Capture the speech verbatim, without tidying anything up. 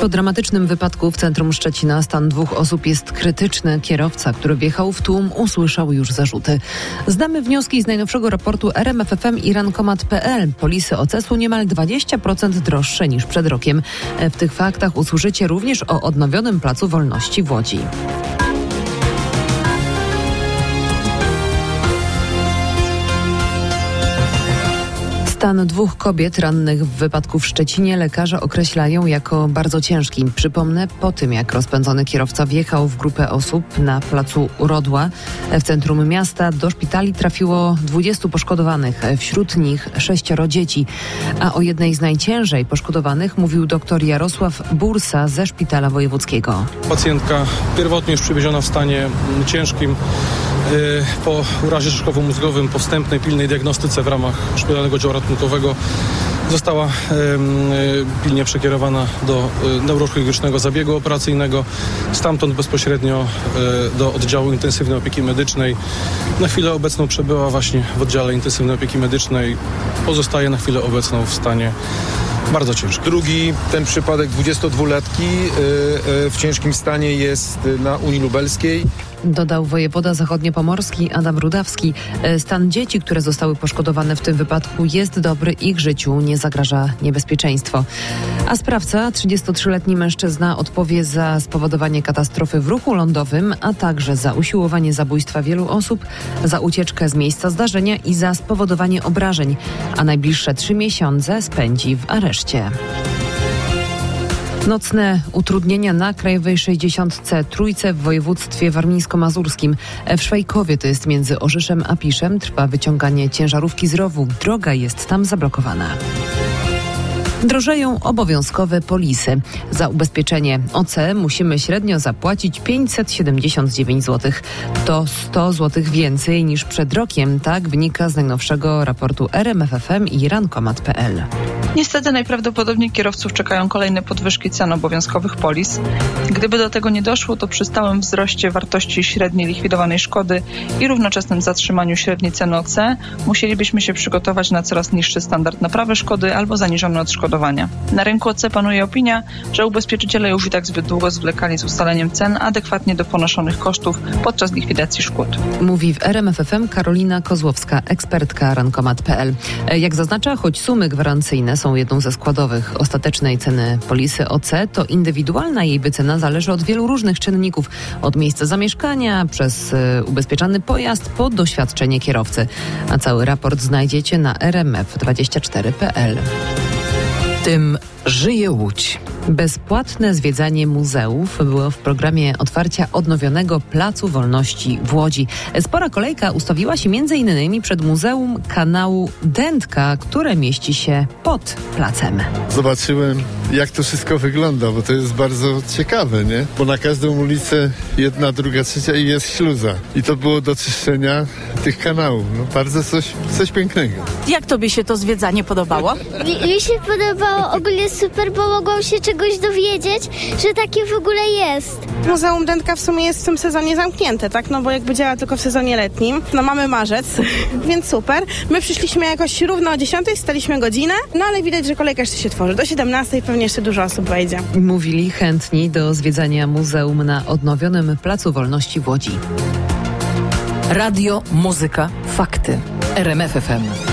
Po dramatycznym wypadku w centrum Szczecina stan dwóch osób jest krytyczny. Kierowca, który wjechał w tłum, usłyszał już zarzuty. Znamy wnioski z najnowszego raportu R M F F M i Rankomat kropka P L. Polisy ocesu niemal dwadzieścia procent droższe niż przed rokiem. W tych faktach usłyszycie również o odnowionym Placu Wolności w Łodzi. Stan dwóch kobiet rannych w wypadku w Szczecinie lekarze określają jako bardzo ciężki. Przypomnę, po tym jak rozpędzony kierowca wjechał w grupę osób na placu Rodła w centrum miasta, do szpitali trafiło dwudziestu poszkodowanych, wśród nich sześcioro dzieci. A o jednej z najciężej poszkodowanych mówił dr Jarosław Bursa ze Szpitala Wojewódzkiego. Pacjentka pierwotnie już przywieziona w stanie ciężkim po urazie szyszkowo-mózgowym, po wstępnej pilnej diagnostyce w ramach szpitalnego działu ratunkowego została pilnie przekierowana do neurochirurgicznego zabiegu operacyjnego, stamtąd bezpośrednio do oddziału intensywnej opieki medycznej. Na chwilę obecną przebyła właśnie w oddziale intensywnej opieki medycznej, pozostaje na chwilę obecną w stanie bardzo ciężki. Drugi ten przypadek, dwudziestodwulatki, w ciężkim stanie jest na Unii Lubelskiej. Dodał wojewoda zachodniopomorski Adam Rudawski. Stan dzieci, które zostały poszkodowane w tym wypadku, jest dobry, ich życiu nie zagraża niebezpieczeństwo. A sprawca, trzydziestotrzyletni mężczyzna, odpowie za spowodowanie katastrofy w ruchu lądowym, a także za usiłowanie zabójstwa wielu osób, za ucieczkę z miejsca zdarzenia i za spowodowanie obrażeń, a najbliższe trzy miesiące spędzi w areszcie. Nocne utrudnienia na Krajowej sześćdziesiątce Trójce w województwie warmińsko-mazurskim. W Szwajkowie, to jest między Orzyszem a Piszem, trwa wyciąganie ciężarówki z rowu. Droga jest tam zablokowana. Drożeją obowiązkowe polisy. Za ubezpieczenie O C musimy średnio zapłacić pięćset siedemdziesiąt dziewięć złotych. To sto złotych więcej niż przed rokiem. Tak wynika z najnowszego raportu R M F F M i Rankomat kropka P L. Niestety najprawdopodobniej kierowców czekają kolejne podwyżki cen obowiązkowych polis. Gdyby do tego nie doszło, to przy stałym wzroście wartości średniej likwidowanej szkody i równoczesnym zatrzymaniu średniej ceny O C musielibyśmy się przygotować na coraz niższy standard naprawy szkody albo zaniżony odszkodowania. Na rynku O C panuje opinia, że ubezpieczyciele już i tak zbyt długo zwlekali z ustaleniem cen adekwatnie do ponoszonych kosztów podczas likwidacji szkód. Mówi w R M F F M Karolina Kozłowska, ekspertka Rankomat kropka P L. Jak zaznacza, choć sumy gwarancyjne są jedną ze składowych ostatecznej ceny polisy O C, to indywidualna jej wycena zależy od wielu różnych czynników. Od miejsca zamieszkania, przez y, ubezpieczany pojazd, po doświadczenie kierowcy. A cały raport znajdziecie na r m f dwadzieścia cztery kropka p l. Tym żyje Łódź. Bezpłatne zwiedzanie muzeów było w programie otwarcia odnowionego Placu Wolności w Łodzi. Spora kolejka ustawiła się między innymi przed Muzeum Kanału Dętka, które mieści się pod placem. Zobaczyłem, jak to wszystko wygląda, bo to jest bardzo ciekawe, nie? Bo na każdą ulicę jedna, druga, trzecia i jest śluza. I to było do czyszczenia tych kanałów. No bardzo coś, coś pięknego. Jak tobie się to zwiedzanie podobało? Mi, mi się podobało, ogólnie super, bo mogłam się czegoś Czegoś dowiedzieć, że takie w ogóle jest. Muzeum Dętka w sumie jest w tym sezonie zamknięte, tak? No bo jakby działa tylko w sezonie letnim. No mamy marzec, więc super. My przyszliśmy jakoś równo o dziesiątej, staliśmy godzinę, no ale widać, że kolejka jeszcze się tworzy. Do siedemnastej pewnie jeszcze dużo osób wejdzie. Mówili chętni do zwiedzania muzeum na odnowionym Placu Wolności w Łodzi. Radio, muzyka, fakty. R M F F M.